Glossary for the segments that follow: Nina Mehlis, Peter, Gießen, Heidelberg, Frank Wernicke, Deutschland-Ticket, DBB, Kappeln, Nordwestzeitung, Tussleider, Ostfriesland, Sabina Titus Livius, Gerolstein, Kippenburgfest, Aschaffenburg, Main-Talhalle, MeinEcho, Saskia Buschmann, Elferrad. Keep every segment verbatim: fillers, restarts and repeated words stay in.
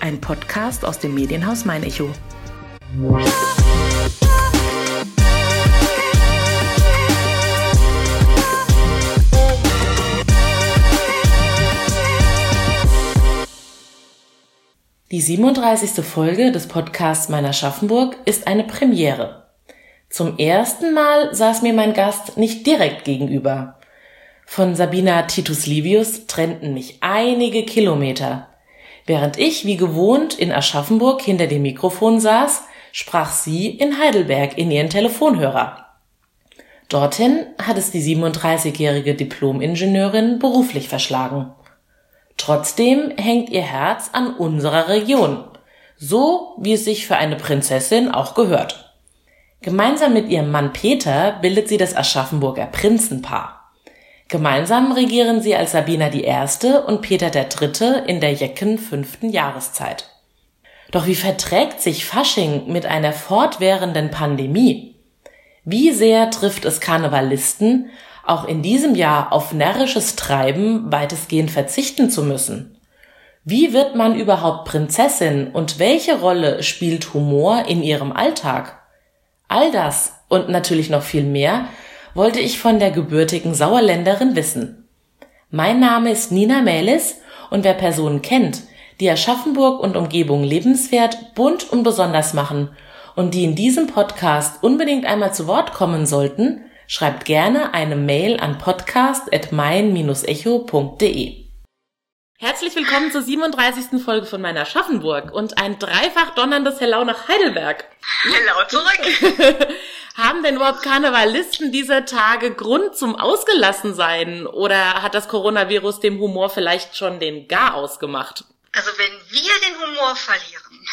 ein Podcast aus dem Medienhaus MeinEcho. Die siebenunddreißigste Folge des Podcasts Mein Aschaffenburg ist eine Premiere. Zum ersten Mal saß mir mein Gast nicht direkt gegenüber. Von Sabina Titus Livius trennten mich einige Kilometer. Während ich wie gewohnt in Aschaffenburg hinter dem Mikrofon saß, sprach sie in Heidelberg in ihren Telefonhörer. Dorthin hat es die siebenunddreißigjährige Diplom-Ingenieurin beruflich verschlagen. Trotzdem hängt ihr Herz an unserer Region, so wie es sich für eine Prinzessin auch gehört. Gemeinsam mit ihrem Mann Peter bildet sie das Aschaffenburger Prinzenpaar. Gemeinsam regieren sie als Sabina die Erste und Peter der Dritte in der jecken fünften Jahreszeit. Doch wie verträgt sich Fasching mit einer fortwährenden Pandemie? Wie sehr trifft es Karnevalisten, auch in diesem Jahr auf närrisches Treiben weitestgehend verzichten zu müssen? Wie wird man überhaupt Prinzessin und welche Rolle spielt Humor in ihrem Alltag? All das und natürlich noch viel mehr wollte ich von der gebürtigen Sauerländerin wissen. Mein Name ist Nina Mehlis und wer Personen kennt, die Aschaffenburg und Umgebung lebenswert, bunt und besonders machen und die in diesem Podcast unbedingt einmal zu Wort kommen sollten, schreibt gerne eine Mail an podcast at mein dash echo punkt de. Herzlich willkommen zur siebenunddreißigsten Folge von Mein Aschaffenburg und ein dreifach donnerndes Hello nach Heidelberg. Hello zurück! Haben denn überhaupt Karnevalisten dieser Tage Grund zum Ausgelassensein oder hat das Coronavirus dem Humor vielleicht schon den Garaus gemacht? Also wenn wir den Humor verlieren,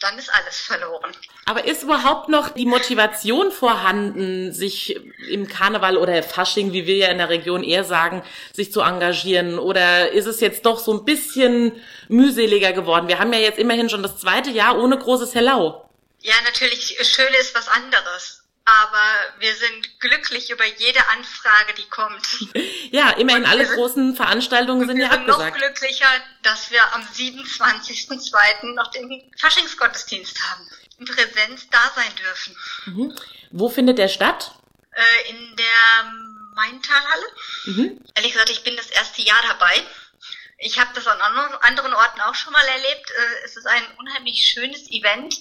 dann ist alles verloren. Aber ist überhaupt noch die Motivation vorhanden, sich im Karneval oder Fasching, wie wir ja in der Region eher sagen, sich zu engagieren? Oder ist es jetzt doch so ein bisschen mühseliger geworden? Wir haben ja jetzt immerhin schon das zweite Jahr ohne großes Hellau. Ja, natürlich, Schöne ist was anderes. Aber wir sind glücklich über jede Anfrage, die kommt. Ja, immerhin alle sind, großen Veranstaltungen sind ja abgesagt. Wir sind noch glücklicher, dass wir am siebenundzwanzigsten zweiten noch den Faschingsgottesdienst haben. In Präsenz da sein dürfen. Mhm. Wo findet der statt? Äh, in der Main-Talhalle. Mhm. Ehrlich gesagt, ich bin das erste Jahr dabei. Ich habe das an anderen Orten auch schon mal erlebt. Es ist ein unheimlich schönes Event,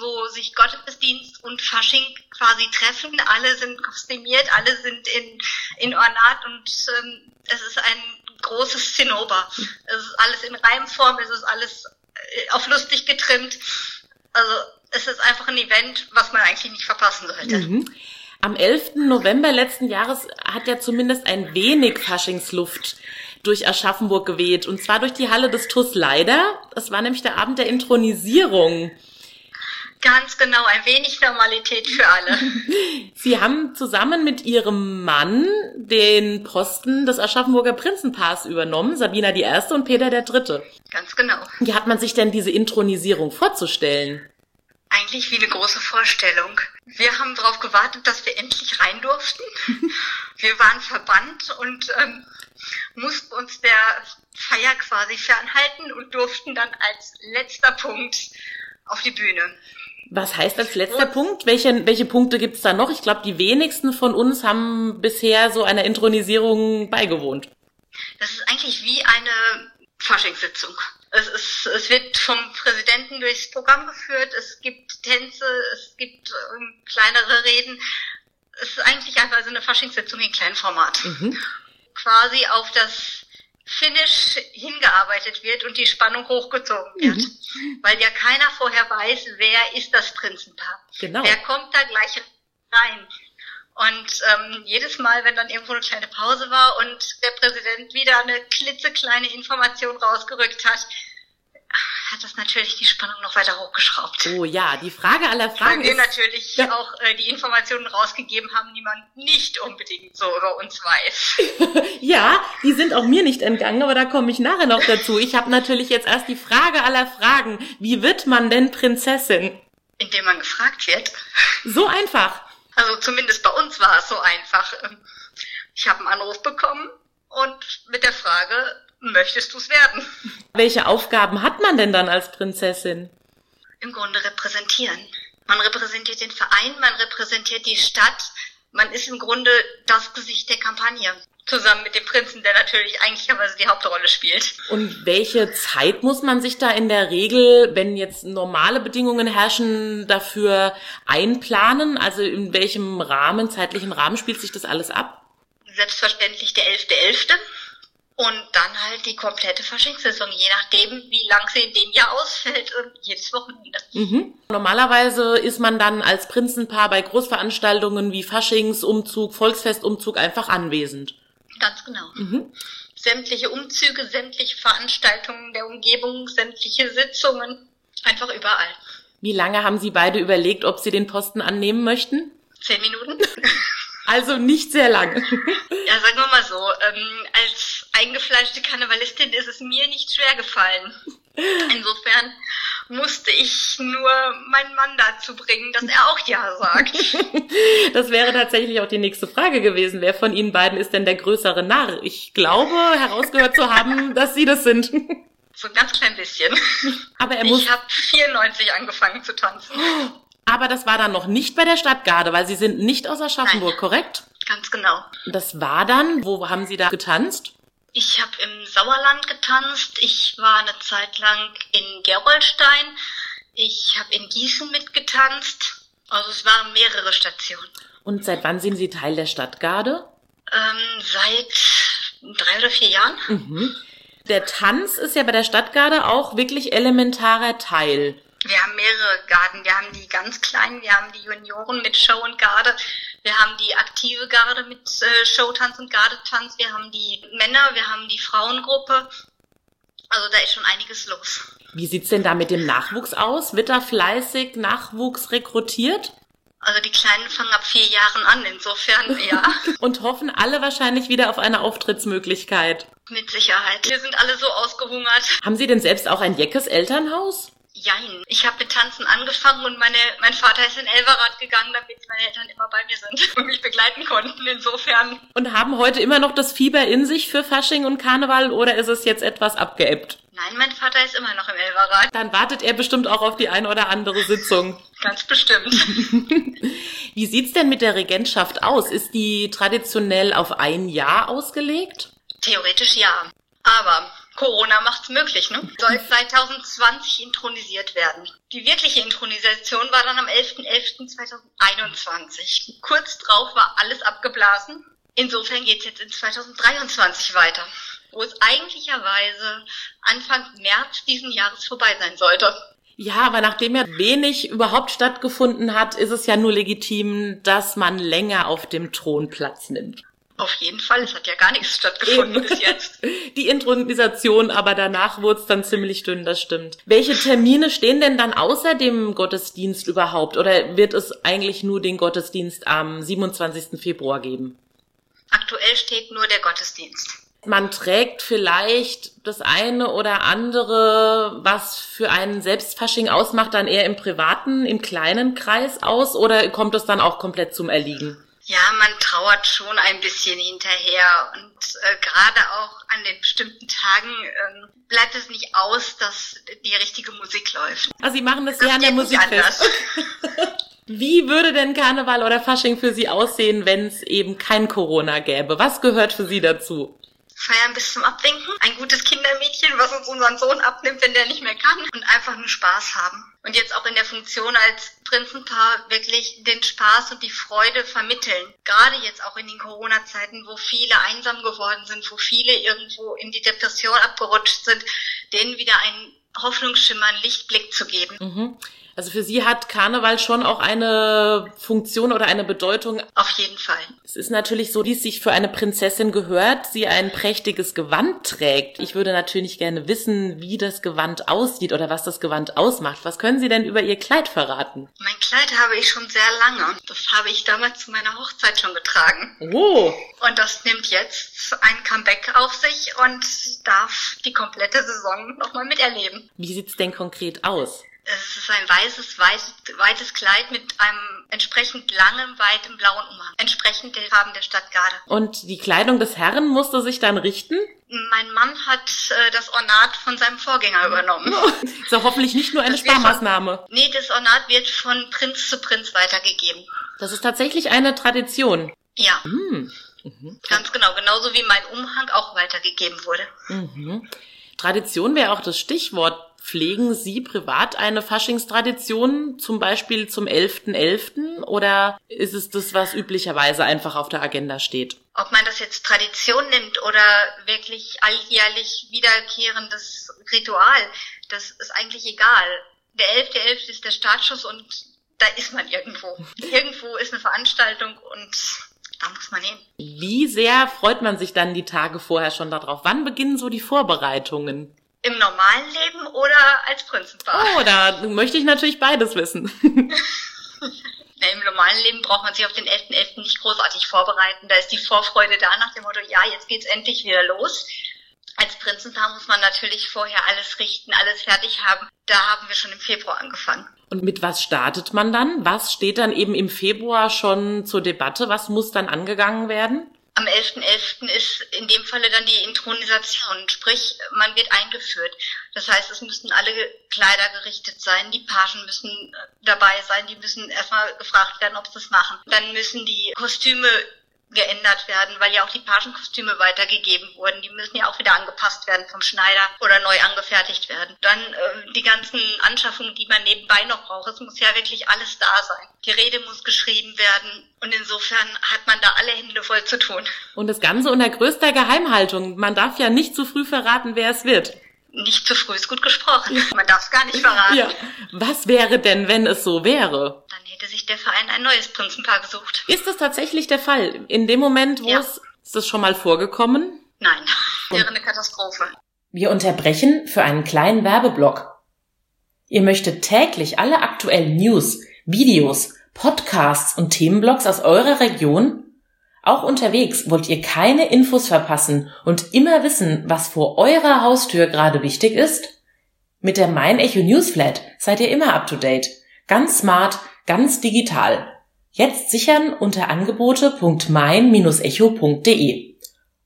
wo sich Gottesdienst und Fasching quasi treffen. Alle sind kostümiert, alle sind in in Ornat und ähm, es ist ein großes Zinnober. Es ist alles in Reimform, es ist alles auf lustig getrimmt. Also es ist einfach ein Event, was man eigentlich nicht verpassen sollte. Mhm. Am elften November letzten Jahres hat ja zumindest ein wenig Faschingsluft durch Aschaffenburg geweht. Und zwar durch die Halle des Tussleider. Das war nämlich der Abend der Intronisierung. Ganz genau, ein wenig Normalität für alle. Sie haben zusammen mit Ihrem Mann den Posten des Aschaffenburger Prinzenpaars übernommen, Sabina die Erste und Peter der Dritte. Ganz genau. Wie hat man sich denn diese Intronisierung vorzustellen? Eigentlich wie eine große Vorstellung. Wir haben darauf gewartet, dass wir endlich rein durften. Wir waren verbannt und ähm, mussten uns der Feier quasi fernhalten und durften dann als letzter Punkt auf die Bühne. Was heißt als letzter und, Punkt? Welche, welche Punkte gibt's da noch? Ich glaube, die wenigsten von uns haben bisher so einer Intronisierung beigewohnt. Das ist eigentlich wie eine Faschingssitzung. Es ist, es wird vom Präsidenten durchs Programm geführt, es gibt Tänze, es gibt ähm, kleinere Reden. Es ist eigentlich einfach so eine Faschingssitzung in kleinem Format. Mhm. Quasi auf das Finish hingearbeitet wird und die Spannung hochgezogen wird. Mhm. Weil ja keiner vorher weiß, wer ist das Prinzenpaar. Genau. Wer kommt da gleich rein? Und ähm, jedes Mal, wenn dann irgendwo eine kleine Pause war und der Präsident wieder eine klitzekleine Information rausgerückt hat, hat das natürlich die Spannung noch weiter hochgeschraubt. Oh ja, die Frage aller Fragen ist... Weil wir natürlich ja. auch äh, die Informationen rausgegeben haben, die man nicht unbedingt so über uns weiß. Ja, die sind auch mir nicht entgangen, aber da komme ich nachher noch dazu. Ich habe natürlich jetzt erst die Frage aller Fragen. Wie wird man denn Prinzessin? Indem man gefragt wird. So einfach? Also zumindest bei uns war es so einfach. Ich habe einen Anruf bekommen und mit der Frage... möchtest du es werden. Welche Aufgaben hat man denn dann als Prinzessin? Im Grunde repräsentieren. Man repräsentiert den Verein, man repräsentiert die Stadt. Man ist im Grunde das Gesicht der Kampagne. Zusammen mit dem Prinzen, der natürlich eigentlicherweise die Hauptrolle spielt. Und welche Zeit muss man sich da in der Regel, wenn jetzt normale Bedingungen herrschen, dafür einplanen? Also in welchem Rahmen, zeitlichen Rahmen spielt sich das alles ab? Selbstverständlich der elfter elfter Und dann halt die komplette Faschingssaison, je nachdem, wie lang sie in dem Jahr ausfällt, und jedes Wochenende. Mhm. Normalerweise ist man dann als Prinzenpaar bei Großveranstaltungen wie Faschingsumzug, Volksfestumzug einfach anwesend. Ganz genau. Mhm. Sämtliche Umzüge, sämtliche Veranstaltungen der Umgebung, sämtliche Sitzungen, einfach überall. Wie lange haben Sie beide überlegt, ob Sie den Posten annehmen möchten? Zehn Minuten. Also nicht sehr lange. Ja, sagen wir mal so, ähm, als eingefleischte Karnevalistin ist es mir nicht schwer gefallen. Insofern musste ich nur meinen Mann dazu bringen, dass er auch Ja sagt. Das wäre tatsächlich auch die nächste Frage gewesen. Wer von Ihnen beiden ist denn der größere Narr? Ich glaube, herausgehört zu haben, dass Sie das sind. So ein ganz klein bisschen. Aber er muss... Ich habe vierundneunzig angefangen zu tanzen. Aber das war dann noch nicht bei der Stadtgarde, weil Sie sind nicht aus Aschaffenburg, korrekt? Ganz genau. Das war dann, wo haben Sie da getanzt? Ich habe im Sauerland getanzt, ich war eine Zeit lang in Gerolstein, ich habe in Gießen mitgetanzt, also es waren mehrere Stationen. Und seit wann sind Sie Teil der Stadtgarde? Ähm, seit drei oder vier Jahren. Mhm. Der Tanz ist ja bei der Stadtgarde auch wirklich elementarer Teil. Wir haben mehrere Garden. Wir haben die ganz Kleinen, wir haben die Junioren mit Show und Garde, wir haben die aktive Garde mit äh, Showtanz und Gardetanz, wir haben die Männer, wir haben die Frauengruppe. Also da ist schon einiges los. Wie sieht's denn da mit dem Nachwuchs aus? Wird da fleißig Nachwuchs rekrutiert? Also die Kleinen fangen ab vier Jahren an, insofern ja. Und hoffen alle wahrscheinlich wieder auf eine Auftrittsmöglichkeit. Mit Sicherheit. Wir sind alle so ausgehungert. Haben Sie denn selbst auch ein jeckes Elternhaus? Jein. Ich habe mit Tanzen angefangen und meine, mein Vater ist in Elferrad gegangen, damit meine Eltern immer bei mir sind und mich begleiten konnten, insofern. Und haben heute immer noch das Fieber in sich für Fasching und Karneval, oder ist es jetzt etwas abgeebbt? Nein, mein Vater ist immer noch im Elferrad. Dann wartet er bestimmt auch auf die ein oder andere Sitzung. Ganz bestimmt. Wie sieht's denn mit der Regentschaft aus? Ist die traditionell auf ein Jahr ausgelegt? Theoretisch ja, aber... Corona macht's möglich, ne? Soll zwanzig zwanzig intronisiert werden. Die wirkliche Intronisation war dann am elfter elfter zweitausendeinundzwanzig. Kurz drauf war alles abgeblasen. Insofern geht's jetzt in zweitausenddreiundzwanzig weiter, wo es eigentlicherweise Anfang März diesen Jahres vorbei sein sollte. Ja, aber nachdem ja wenig überhaupt stattgefunden hat, ist es ja nur legitim, dass man länger auf dem Thron Platz nimmt. Auf jeden Fall, es hat ja gar nichts stattgefunden bis jetzt. Die Intronisation, aber danach wurde es dann ziemlich dünn, das stimmt. Welche Termine stehen denn dann außer dem Gottesdienst überhaupt? Oder wird es eigentlich nur den Gottesdienst am siebenundzwanzigster Februar geben? Aktuell steht nur der Gottesdienst. Man trägt vielleicht das eine oder andere, was für einen Selbstfasching ausmacht, dann eher im privaten, im kleinen Kreis aus, oder kommt es dann auch komplett zum Erliegen? Ja, man trauert schon ein bisschen hinterher, und äh, gerade auch an den bestimmten Tagen ähm, bleibt es nicht aus, dass die richtige Musik läuft. Also Sie machen das sehr an der Musik fest. Wie würde denn Karneval oder Fasching für Sie aussehen, wenn es eben kein Corona gäbe? Was gehört für Sie dazu? Feiern bis zum Abwinken, ein gutes Kindermädchen, was uns unseren Sohn abnimmt, wenn der nicht mehr kann, und einfach nur Spaß haben. Und jetzt auch in der Funktion als Prinzenpaar wirklich den Spaß und die Freude vermitteln. Gerade jetzt auch in den Corona-Zeiten, wo viele einsam geworden sind, wo viele irgendwo in die Depression abgerutscht sind, denen wieder einen Hoffnungsschimmer, einen Lichtblick zu geben. Mhm. Also für Sie hat Karneval schon auch eine Funktion oder eine Bedeutung? Auf jeden Fall. Es ist natürlich so, wie es sich für eine Prinzessin gehört, sie ein prächtiges Gewand trägt. Ich würde natürlich gerne wissen, wie das Gewand aussieht oder was das Gewand ausmacht. Was können Sie denn über Ihr Kleid verraten? Mein Kleid habe ich schon sehr lange. Das habe ich damals zu meiner Hochzeit schon getragen. Oh! Und das nimmt jetzt ein Comeback auf sich und darf die komplette Saison nochmal miterleben. Wie sieht's denn konkret aus? Es ist ein weißes, weiß, weites Kleid mit einem entsprechend langen, weitem blauen Umhang. Entsprechend den Farben der Stadtgarde. Und die Kleidung des Herren musste sich dann richten? Mein Mann hat äh, das Ornat von seinem Vorgänger übernommen. Ist ja hoffentlich nicht nur eine das Sparmaßnahme. Von, nee, das Ornat wird von Prinz zu Prinz weitergegeben. Das ist tatsächlich eine Tradition. Ja. Mhm. Mhm. Ganz genau, genauso wie mein Umhang auch weitergegeben wurde. Mhm. Tradition wäre auch das Stichwort. Pflegen Sie privat eine Faschingstradition, zum Beispiel zum elften elften oder ist es das, was üblicherweise einfach auf der Agenda steht? Ob man das jetzt Tradition nimmt oder wirklich alljährlich wiederkehrendes Ritual, das ist eigentlich egal. Der elfte elfte ist der Startschuss und da ist man irgendwo. Irgendwo ist eine Veranstaltung und... Da muss man hin. Wie sehr freut man sich dann die Tage vorher schon darauf? Wann beginnen so die Vorbereitungen? Im normalen Leben oder als Prinzenpaar? Oh, da möchte ich natürlich beides wissen. Im normalen Leben braucht man sich auf den elften elften nicht großartig vorbereiten. Da ist die Vorfreude da nach dem Motto, ja, jetzt geht's endlich wieder los. Als Prinzenpaar muss man natürlich vorher alles richten, alles fertig haben. Da haben wir schon im Februar angefangen. Und mit was startet man dann? Was steht dann eben im Februar schon zur Debatte? Was muss dann angegangen werden? Am elften elften ist in dem Falle dann die Inthronisation, sprich man wird eingeführt. Das heißt, es müssen alle Kleider gerichtet sein, die Pagen müssen dabei sein, die müssen erstmal gefragt werden, ob sie es machen. Dann müssen die Kostüme geändert werden, weil ja auch die Pagenkostüme weitergegeben wurden. Die müssen ja auch wieder angepasst werden vom Schneider oder neu angefertigt werden. Dann äh, die ganzen Anschaffungen, die man nebenbei noch braucht. Es muss ja wirklich alles da sein. Die Rede muss geschrieben werden und insofern hat man da alle Hände voll zu tun. Und das Ganze unter größter Geheimhaltung. Man darf ja nicht zu früh verraten, wer es wird. Nicht zu früh ist gut gesprochen. Man darf es gar nicht verraten. Ja. Was wäre denn, wenn es so wäre? Dann hätte sich der Verein ein neues Prinzenpaar gesucht. Ist das tatsächlich der Fall? In dem Moment, wo ja. es... Ist das schon mal vorgekommen? Nein, wäre eine Katastrophe. Wir unterbrechen für einen kleinen Werbeblock. Ihr möchtet täglich alle aktuellen News, Videos, Podcasts und Themenblogs aus eurer Region? Auch unterwegs wollt ihr keine Infos verpassen und immer wissen, was vor eurer Haustür gerade wichtig ist? Mit der MeinEcho Newsflat seid ihr immer up to date. Ganz smart, ganz digital. Jetzt sichern unter angebote punkt mein echo punkt de.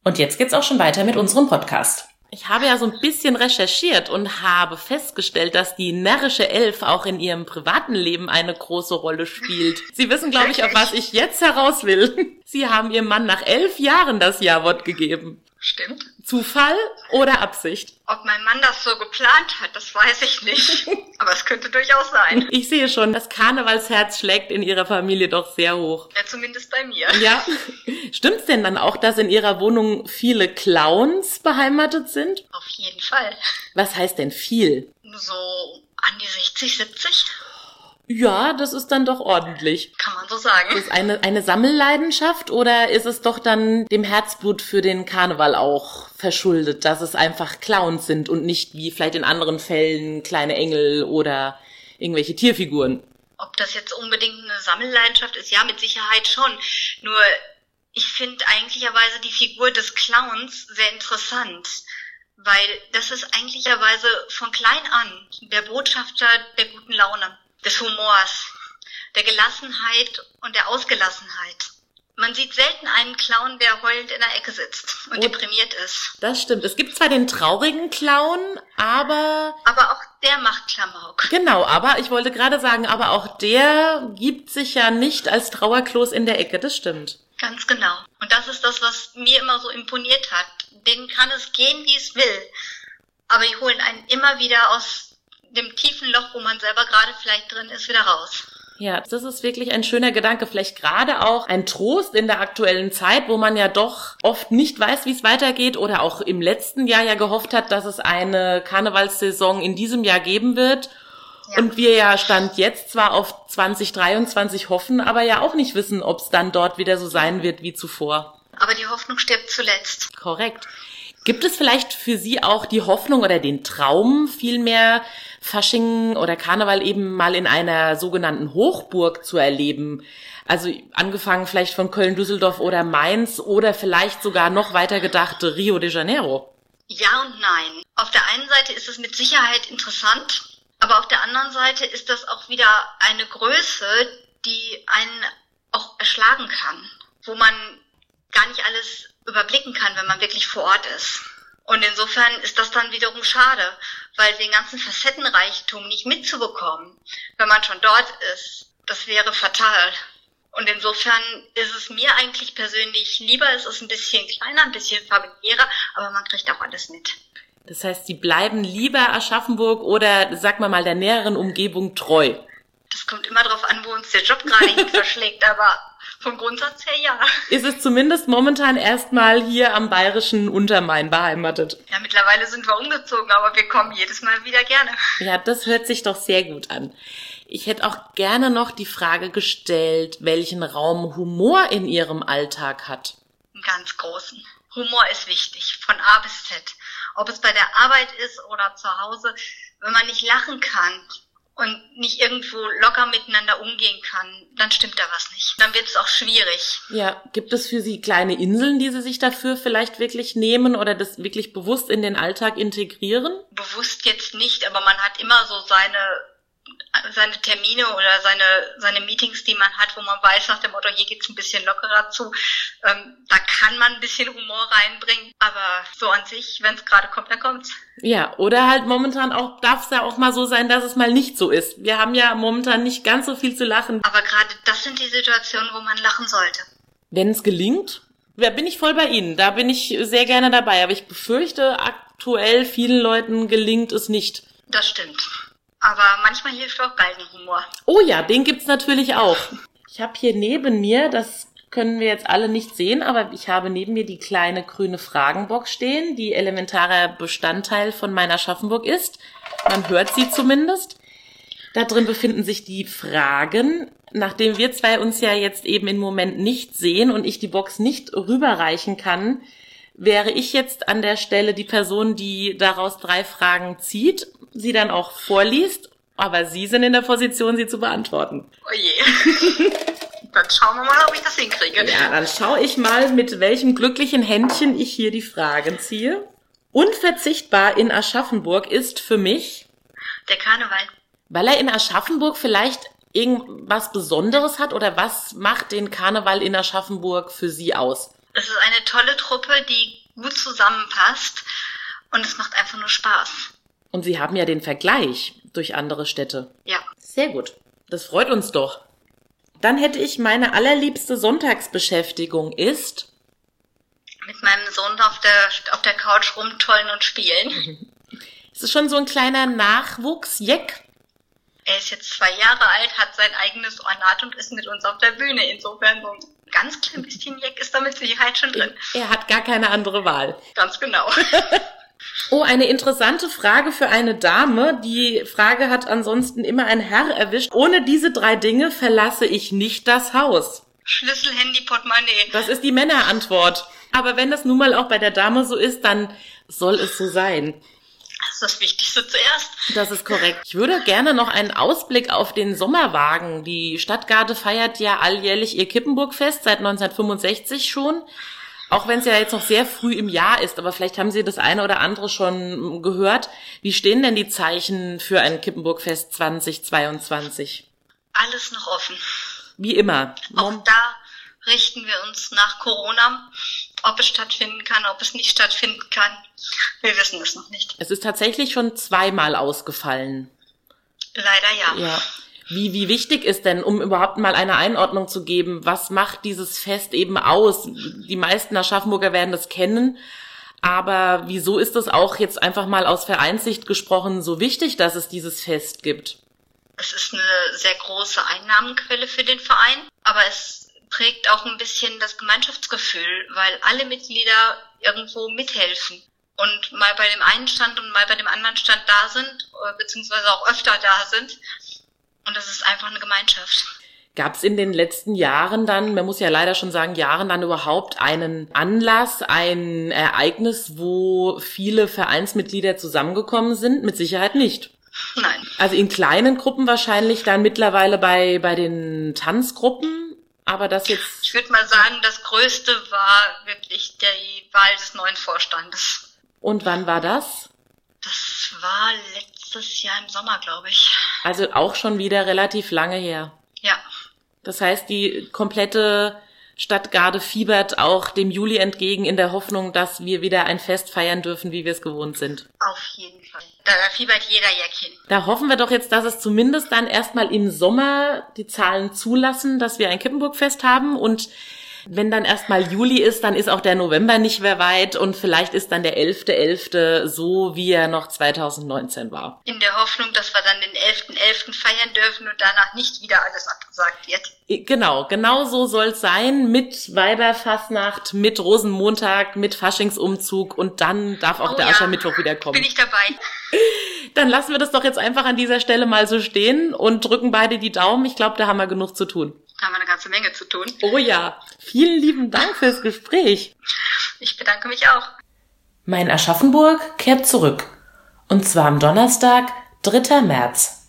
Und jetzt geht's auch schon weiter mit unserem Podcast. Ich habe ja so ein bisschen recherchiert und habe festgestellt, dass die närrische Elf auch in ihrem privaten Leben eine große Rolle spielt. Sie wissen, glaube ich, auf was ich jetzt heraus will. Sie haben ihrem Mann nach elf Jahren das Ja-Wort gegeben. Stimmt. Zufall oder Absicht? Ob mein Mann das so geplant hat, das weiß ich nicht. Aber es könnte durchaus sein. Ich sehe schon, das Karnevalsherz schlägt in Ihrer Familie doch sehr hoch. Ja, zumindest bei mir. Ja. Stimmt's denn dann auch, dass in Ihrer Wohnung viele Clowns beheimatet sind? Auf jeden Fall. Was heißt denn viel? So an die sechzig, siebzig. Ja, das ist dann doch ordentlich. Kann man so sagen. Ist es eine, eine Sammelleidenschaft oder ist es doch dann dem Herzblut für den Karneval auch verschuldet, dass es einfach Clowns sind und nicht wie vielleicht in anderen Fällen kleine Engel oder irgendwelche Tierfiguren? Ob das jetzt unbedingt eine Sammelleidenschaft ist? Ja, mit Sicherheit schon. Nur ich finde eigentlicherweise die Figur des Clowns sehr interessant. Weil das ist eigentlicherweise von klein an der Botschafter der guten Laune, des Humors, der Gelassenheit und der Ausgelassenheit. Man sieht selten einen Clown, der heulend in der Ecke sitzt und oh, deprimiert ist. Das stimmt. Es gibt zwar den traurigen Clown, aber... Aber auch der macht Klamauk. Genau, aber ich wollte gerade sagen, aber auch der gibt sich ja nicht als Trauerklos in der Ecke. Das stimmt. Ganz genau. Und das ist das, was mir immer so imponiert hat. Denen kann es gehen, wie es will. Aber die holen einen immer wieder aus dem tiefen Loch, wo man selber gerade vielleicht drin ist, wieder raus. Ja, das ist wirklich ein schöner Gedanke. Vielleicht gerade auch ein Trost in der aktuellen Zeit, wo man ja doch oft nicht weiß, wie es weitergeht oder auch im letzten Jahr ja gehofft hat, dass es eine Karnevalssaison in diesem Jahr geben wird. Ja. Und wir ja Stand jetzt zwar auf zwanzig dreiundzwanzig hoffen, aber ja auch nicht wissen, ob es dann dort wieder so sein wird wie zuvor. Aber die Hoffnung stirbt zuletzt. Korrekt. Gibt es vielleicht für Sie auch die Hoffnung oder den Traum, vielmehr Fasching oder Karneval eben mal in einer sogenannten Hochburg zu erleben? Also angefangen vielleicht von Köln, Düsseldorf oder Mainz oder vielleicht sogar noch weiter gedachte Rio de Janeiro? Ja und nein. Auf der einen Seite ist es mit Sicherheit interessant, Aber auf der anderen Seite ist das auch wieder eine Größe, die einen auch erschlagen kann, wo man gar nicht alles überblicken kann, wenn man wirklich vor Ort ist. Und insofern ist das dann wiederum schade, weil den ganzen Facettenreichtum nicht mitzubekommen, wenn man schon dort ist, das wäre fatal. Und insofern ist es mir eigentlich persönlich lieber, es ist ein bisschen kleiner, ein bisschen familiärer, aber man kriegt auch alles mit. Das heißt, Sie bleiben lieber Aschaffenburg oder, sag mal mal, der näheren Umgebung treu? Das kommt immer darauf an, wo uns der Job gerade hin verschlägt, aber vom Grundsatz her ja. Ist es zumindest momentan erstmal hier am bayerischen Untermain beheimatet? Ja, mittlerweile sind wir umgezogen, aber wir kommen jedes Mal wieder gerne. Ja, das hört sich doch sehr gut an. Ich hätte auch gerne noch die Frage gestellt, welchen Raum Humor in Ihrem Alltag hat. Einen ganz großen. Humor ist wichtig, von A bis Z. Ob es bei der Arbeit ist oder zu Hause, wenn man nicht lachen kann und nicht irgendwo locker miteinander umgehen kann, dann stimmt da was nicht. Dann wird es auch schwierig. Ja, gibt es für Sie kleine Inseln, die Sie sich dafür vielleicht wirklich nehmen oder das wirklich bewusst in den Alltag integrieren? Bewusst jetzt nicht, aber man hat immer so seine... seine Termine oder seine seine Meetings, die man hat, wo man weiß, nach dem Motto, hier geht's ein bisschen lockerer zu. Ähm, da kann man ein bisschen Humor reinbringen, aber so an sich, wenn es gerade kommt, dann kommt's. Ja, oder halt momentan auch, darf es ja auch mal so sein, dass es mal nicht so ist. Wir haben ja momentan nicht ganz so viel zu lachen. Aber gerade das sind die Situationen, wo man lachen sollte. Wenn es gelingt, da bin ich voll bei Ihnen, da bin ich sehr gerne dabei. Aber ich befürchte, aktuell vielen Leuten gelingt es nicht. Das stimmt. Aber manchmal hilft auch Galgenhumor. Oh ja, den gibt's natürlich auch. Ich habe hier neben mir, das können wir jetzt alle nicht sehen, aber ich habe neben mir die kleine grüne Fragenbox stehen, die elementarer Bestandteil von Mein Aschaffenburg ist. Man hört sie zumindest. Da drin befinden sich die Fragen, nachdem wir zwei uns ja jetzt eben im Moment nicht sehen und ich die Box nicht rüberreichen kann, wäre ich jetzt an der Stelle die Person, die daraus drei Fragen zieht, sie dann auch vorliest, aber Sie sind in der Position, sie zu beantworten. Oh je. Dann schauen wir mal, ob ich das hinkriege. Ja, dann schaue ich mal, mit welchem glücklichen Händchen ich hier die Fragen ziehe. Unverzichtbar in Aschaffenburg ist für mich... der Karneval. Weil er in Aschaffenburg vielleicht irgendwas Besonderes hat oder was macht den Karneval in Aschaffenburg für Sie aus? Es ist eine tolle Truppe, die gut zusammenpasst und es macht einfach nur Spaß. Und Sie haben ja den Vergleich durch andere Städte. Ja. Sehr gut. Das freut uns doch. Dann hätte ich meine allerliebste Sonntagsbeschäftigung ist... mit meinem Sohn auf der, auf der Couch rumtollen und spielen. Es ist schon so ein kleiner Nachwuchs-Jeck. Er ist jetzt zwei Jahre alt, hat sein eigenes Ornat und ist mit uns auf der Bühne. Insofern so ein ganz klein bisschen Jeck ist da mit Sicherheit schon drin. Er hat gar keine andere Wahl. Ganz genau. Oh, eine interessante Frage für eine Dame. Die Frage hat ansonsten immer ein Herr erwischt. Ohne diese drei Dinge verlasse ich nicht das Haus. Schlüssel, Handy, Portemonnaie. Das ist die Männerantwort. Aber wenn das nun mal auch bei der Dame so ist, dann soll es so sein. Das ist das Wichtigste zuerst. Das ist korrekt. Ich würde gerne noch einen Ausblick auf den Sommerwagen. Die Stadtgarde feiert ja alljährlich ihr Kippenburgfest, seit neunzehnhundertfünfundsechzig schon. Auch wenn es ja jetzt noch sehr früh im Jahr ist, aber vielleicht haben Sie das eine oder andere schon gehört. Wie stehen denn die Zeichen für ein Kippenburgfest zweitausendzweiundzwanzig? Alles noch offen. Wie immer. Auch da richten wir uns nach Corona. Ob es stattfinden kann, ob es nicht stattfinden kann, wir wissen es noch nicht. Es ist tatsächlich schon zweimal ausgefallen. Leider ja. Ja. Wie, wie wichtig ist denn, um überhaupt mal eine Einordnung zu geben, was macht dieses Fest eben aus? Die meisten Aschaffenburger werden das kennen, aber wieso ist das auch jetzt einfach mal aus Vereinssicht gesprochen so wichtig, dass es dieses Fest gibt? Es ist eine sehr große Einnahmenquelle für den Verein, aber es prägt auch ein bisschen das Gemeinschaftsgefühl, weil alle Mitglieder irgendwo mithelfen. Und mal bei dem einen Stand und mal bei dem anderen Stand da sind, beziehungsweise auch öfter da sind. Und das ist einfach eine Gemeinschaft. Gab es in den letzten Jahren dann, man muss ja leider schon sagen, Jahren dann überhaupt einen Anlass, ein Ereignis, wo viele Vereinsmitglieder zusammengekommen sind? Mit Sicherheit nicht. Nein. Also in kleinen Gruppen wahrscheinlich dann mittlerweile bei bei den Tanzgruppen, aber das jetzt... Ich würde mal sagen, das Größte war wirklich die Wahl des neuen Vorstandes. Und wann war das? Das war letztes letztes Jahr im Sommer, glaube ich. Also auch schon wieder relativ lange her. Ja. Das heißt, die komplette Stadtgarde fiebert auch dem Juli entgegen in der Hoffnung, dass wir wieder ein Fest feiern dürfen, wie wir es gewohnt sind. Auf jeden Fall. Da fiebert jeder Jäckchen. Da hoffen wir doch jetzt, dass es zumindest dann erstmal im Sommer die Zahlen zulassen, dass wir ein Kippenburgfest haben. Und wenn dann erstmal Juli ist, dann ist auch der November nicht mehr weit. Und vielleicht ist dann der elfter elfter so, wie er noch zweitausendneunzehn war. In der Hoffnung, dass wir dann den elfter elfter feiern dürfen und danach nicht wieder alles abgesagt wird. Genau, genau so soll's sein. Mit Weiberfastnacht, mit Rosenmontag, mit Faschingsumzug. Und dann darf auch oh, der ja. Aschermittwoch wieder kommen. Bin ich dabei. Dann lassen wir das doch jetzt einfach an dieser Stelle mal so stehen und drücken beide die Daumen. Ich glaube, da haben wir genug zu tun. Da haben wir eine ganze Menge zu tun. Oh ja, vielen lieben Dank fürs Gespräch. Ich bedanke mich auch. Mein Aschaffenburg kehrt zurück. Und zwar am Donnerstag, dritter März.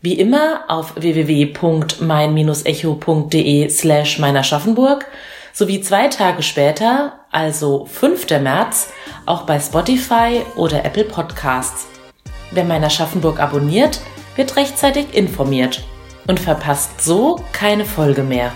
Wie immer auf www.mein-echo.de slash mein Aschaffenburg sowie zwei Tage später, also fünfter März, auch bei Spotify oder Apple Podcasts. Wer Mein Aschaffenburg abonniert, wird rechtzeitig informiert und verpasst so keine Folge mehr.